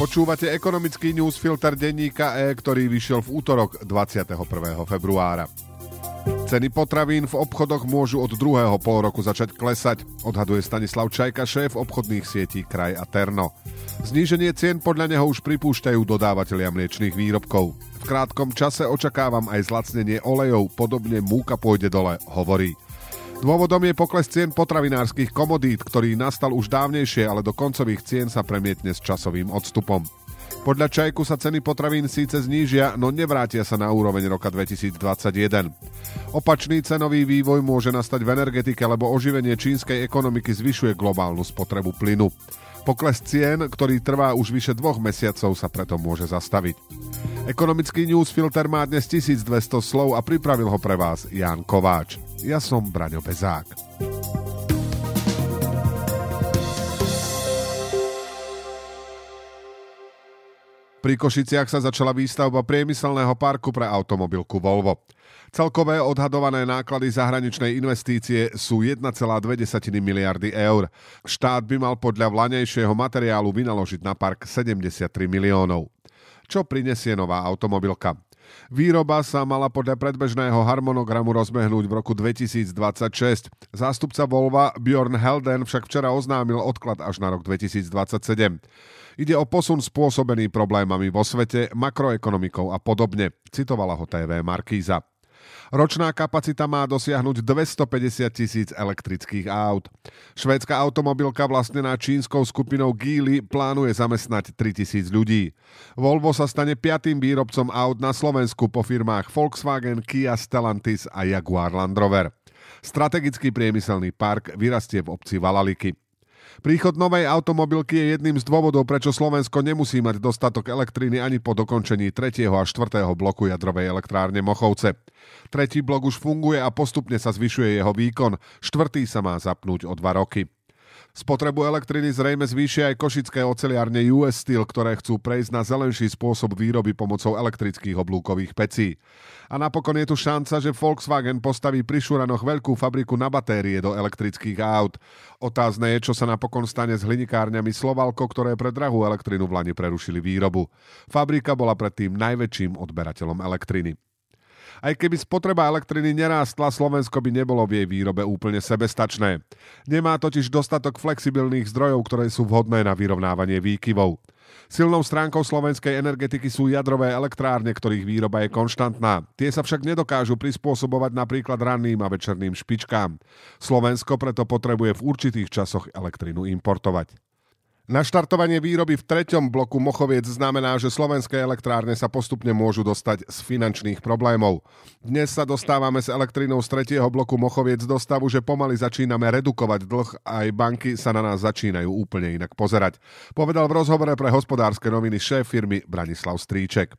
Počúvate ekonomický newsfilter denníka E, ktorý vyšiel v útorok 21. februára. Ceny potravín v obchodoch môžu od druhého polroku začať klesať, odhaduje Stanislav Čajka, šéf obchodných sietí Kraj a Terno. Zníženie cien podľa neho už pripúšťajú dodávateľia mliečnych výrobkov. V krátkom čase očakávam aj zlacnenie olejov, podobne múka pôjde dole, hovorí. Dôvodom je pokles cien potravinárskych komodít, ktorý nastal už dávnejšie, ale do koncových cien sa premietne s časovým odstupom. Podľa Čajku sa ceny potravín síce znížia, no nevrátia sa na úroveň roka 2021. Opačný cenový vývoj môže nastať v energetike, lebo oživenie čínskej ekonomiky zvyšuje globálnu spotrebu plynu. Pokles cien, ktorý trvá už vyše 2 mesiacov, sa preto môže zastaviť. Ekonomický newsfilter má dnes 1200 slov a pripravil ho pre vás Ján Kováč. Ja som Braňo Bezák. Pri Košiciach sa začala výstavba priemyselného parku pre automobilku Volvo. Celkové odhadované náklady zahraničnej investície sú 1,2 miliardy eur. Štát by mal podľa vlanejšieho materiálu vynaložiť na park 73 miliónov. Čo prinesie nová automobilka? Výroba sa mala podľa predbežného harmonogramu rozbehnúť v roku 2026. Zástupca Volva Björn Helden však včera oznámil odklad až na rok 2027. Ide o posun spôsobený problémami vo svete, makroekonomikou a podobne, citovala ho TV Markíza. Ročná kapacita má dosiahnuť 250 000 elektrických aut. Švédska automobilka vlastnená čínskou skupinou Geely plánuje zamestnať 3 000 ľudí. Volvo sa stane 5. výrobcom aut na Slovensku po firmách Volkswagen, Kia, Stellantis a Jaguar Land Rover. Strategický priemyselný park vyrastie v obci Valaliky. Príchod novej automobilky je jedným z dôvodov, prečo Slovensko nemusí mať dostatok elektriny ani po dokončení 3. a 4. bloku jadrovej elektrárne Mochovce. 3. blok už funguje a postupne sa zvyšuje jeho výkon, 4. sa má zapnúť o 2 roky. Spotrebu elektriny zrejme zvýšia aj košické oceliárne US Steel, ktoré chcú prejsť na zelenší spôsob výroby pomocou elektrických oblúkových pecí. A napokon je tu šanca, že Volkswagen postaví pri Šuranoch veľkú fabriku na batérie do elektrických aut. Otázne je, čo sa napokon stane s hlinikárňami Slovalko, ktoré pre drahú elektrinu vlani prerušili výrobu. Fabrika bola predtým najväčším odberateľom elektriny. Aj keby spotreba elektriny nerástla, Slovensko by nebolo v jej výrobe úplne sebestačné. Nemá totiž dostatok flexibilných zdrojov, ktoré sú vhodné na vyrovnávanie výkyvov. Silnou stránkou slovenskej energetiky sú jadrové elektrárne, ktorých výroba je konštantná. Tie sa však nedokážu prispôsobovať napríklad ranným a večerným špičkám. Slovensko preto potrebuje v určitých časoch elektrinu importovať. Naštartovanie výroby v 3. bloku Mochoviec znamená, že slovenské elektrárne sa postupne môžu dostať z finančných problémov. Dnes sa dostávame s elektrinou z 3. bloku Mochoviec do stavu, že pomaly začíname redukovať dlh a aj banky sa na nás začínajú úplne inak pozerať, povedal v rozhovore pre Hospodárske noviny šéf firmy Branislav Stríček.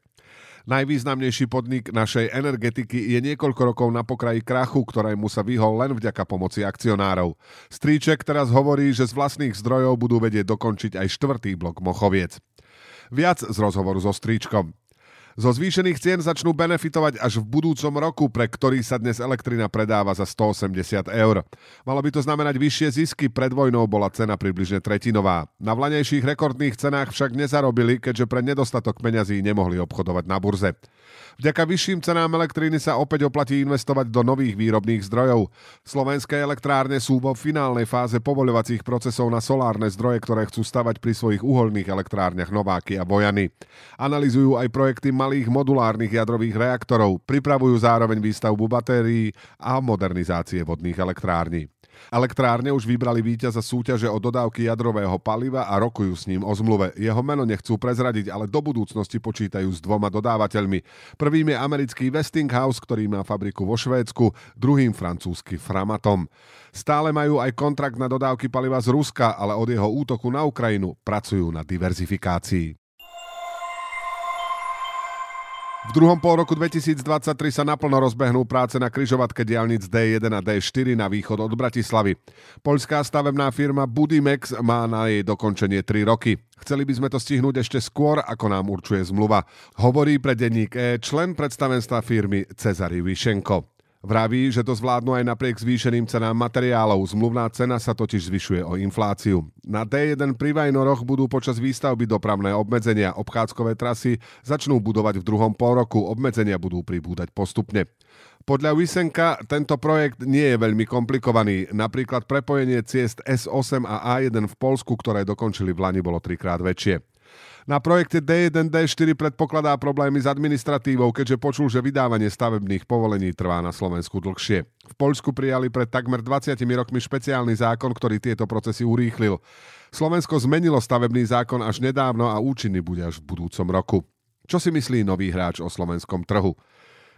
Najvýznamnejší podnik našej energetiky je niekoľko rokov na pokraji krachu, ktorému sa vyhol len vďaka pomoci akcionárov. Stríček teraz hovorí, že z vlastných zdrojov budú vedieť dokončiť aj 4. blok Mochoviec. Viac z rozhovoru so Stríčkom. Zo zvýšených cien začnú benefitovať až v budúcom roku, pre ktorý sa dnes elektrina predáva za 180 eur. Malo by to znamenať vyššie zisky, pred vojnou bola cena približne tretinová. Na vlanejších rekordných cenách však nezarobili, keďže pre nedostatok peňazí nemohli obchodovať na burze. Vďaka vyšším cenám elektriny sa opäť oplatí investovať do nových výrobných zdrojov. Slovenské elektrárne sú vo finálnej fáze povoľovacích procesov na solárne zdroje, ktoré chcú stavať pri svojich uholných elektrárniach Nováky a Bojany. Analyzujú aj projekty malých modulárnych jadrových reaktorov, pripravujú zároveň výstavbu batérií a modernizácie vodných elektrární. Elektrárne už vybrali víťaza súťaže o dodávky jadrového paliva a rokujú s ním o zmluve. Jeho meno nechcú prezradiť, ale do budúcnosti počítajú s 2 dodávateľmi. Prvým je americký Westinghouse, ktorý má fabriku vo Švédsku, druhým francúzsky Framatom. Stále majú aj kontrakt na dodávky paliva z Ruska, ale od jeho útoku na Ukrajinu pracujú na diverzifikácii. V druhom polroku 2023 sa naplno rozbehnú práce na križovatke diaľnic D1 a D4 na východ od Bratislavy. Poľská stavebná firma Budimex má na jej dokončenie 3 roky. Chceli by sme to stihnúť ešte skôr, ako nám určuje zmluva, hovorí pre denník E člen predstavenstva firmy Cezary Vyšenko. Vraví, že to zvládnu aj napriek zvýšeným cenám materiálov. Zmluvná cena sa totiž zvyšuje o infláciu. Na D1 pri Vajnoroch budú počas výstavby dopravné obmedzenia. Obchádzkové trasy začnú budovať v druhom polroku. Obmedzenia budú pribúdať postupne. Podľa Usenka tento projekt nie je veľmi komplikovaný. Napríklad prepojenie ciest S8 a A1 v Poľsku, ktoré dokončili v lani, bolo 3-krát väčšie. Na projekte D1-D4 predpokladá problémy s administratívou, keďže počul, že vydávanie stavebných povolení trvá na Slovensku dlhšie. V Poľsku prijali pred takmer 20 rokmi špeciálny zákon, ktorý tieto procesy urýchlil. Slovensko zmenilo stavebný zákon až nedávno a účinný bude až v budúcom roku. Čo si myslí nový hráč o slovenskom trhu?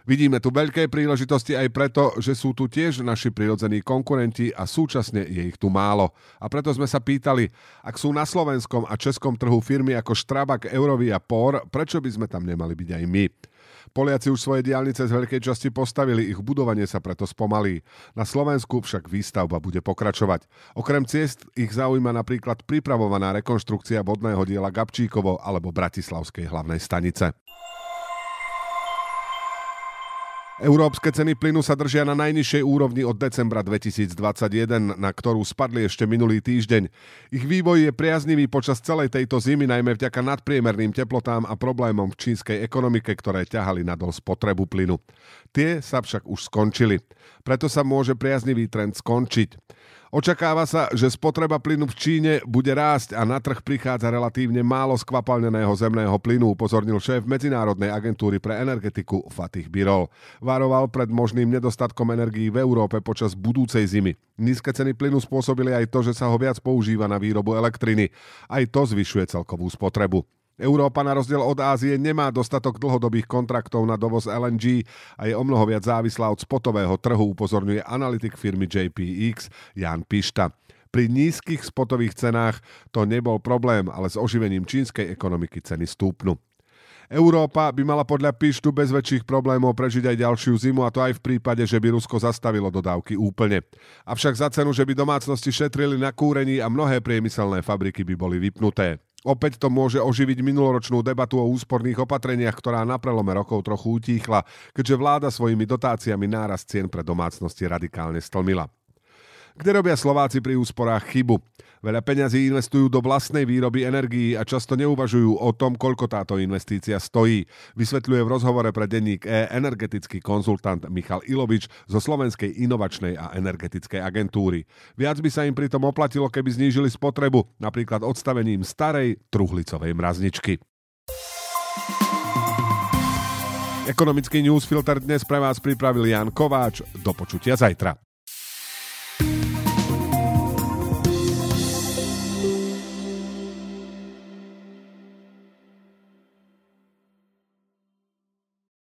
Vidíme tu veľké príležitosti aj preto, že sú tu tiež naši prirodzení konkurenti a súčasne je ich tu málo. A preto sme sa pýtali, ak sú na slovenskom a českom trhu firmy ako Štrabak, Eurovia, Por, prečo by sme tam nemali byť aj my? Poliaci už svoje diaľnice z veľkej časti postavili, ich budovanie sa preto spomalí. Na Slovensku však výstavba bude pokračovať. Okrem ciest ich zaujíma napríklad pripravovaná rekonštrukcia vodného diela Gabčíkovo alebo bratislavskej hlavnej stanice. Európske ceny plynu sa držia na najnižšej úrovni od decembra 2021, na ktorú spadli ešte minulý týždeň. Ich vývoj je priaznivý počas celej tejto zimy, najmä vďaka nadpriemerným teplotám a problémom v čínskej ekonomike, ktoré ťahali nadol spotrebu plynu. Tie sa však už skončili. Preto sa môže priaznivý trend skončiť. Očakáva sa, že spotreba plynu v Číne bude rásť a na trh prichádza relatívne málo skvapalneného zemného plynu, upozornil šéf Medzinárodnej agentúry pre energetiku Fatih Birol. Varoval pred možným nedostatkom energií v Európe počas budúcej zimy. Nízke ceny plynu spôsobili aj to, že sa ho viac používa na výrobu elektriny. Aj to zvyšuje celkovú spotrebu. Európa na rozdiel od Ázie nemá dostatok dlhodobých kontraktov na dovoz LNG a je omnoho viac závislá od spotového trhu, upozorňuje analytik firmy JPX Jan Pišta. Pri nízkych spotových cenách to nebol problém, ale s oživením čínskej ekonomiky ceny stúpnu. Európa by mala podľa Pištu bez väčších problémov prežiť aj ďalšiu zimu, a to aj v prípade, že by Rusko zastavilo dodávky úplne. Avšak za cenu, že by domácnosti šetrili na kúrení a mnohé priemyselné fabriky by boli vypnuté. Opäť to môže oživiť minuloročnú debatu o úsporných opatreniach, ktorá na prelome rokov trochu utíchla, keďže vláda svojimi dotáciami nárast cien pre domácnosti radikálne stlmila. Kde robia Slováci pri úsporách chybu? Veľa peňazí investujú do vlastnej výroby energií a často neuvažujú o tom, koľko táto investícia stojí, vysvetľuje v rozhovore pre denník E energetický konzultant Michal Ilovič zo Slovenskej inovačnej a energetickej agentúry. Viac by sa im pritom oplatilo, keby znížili spotrebu, napríklad odstavením starej truhlicovej mrazničky. Ekonomický newsfilter dnes pre vás pripravil Ján Kováč. Do počutia zajtra.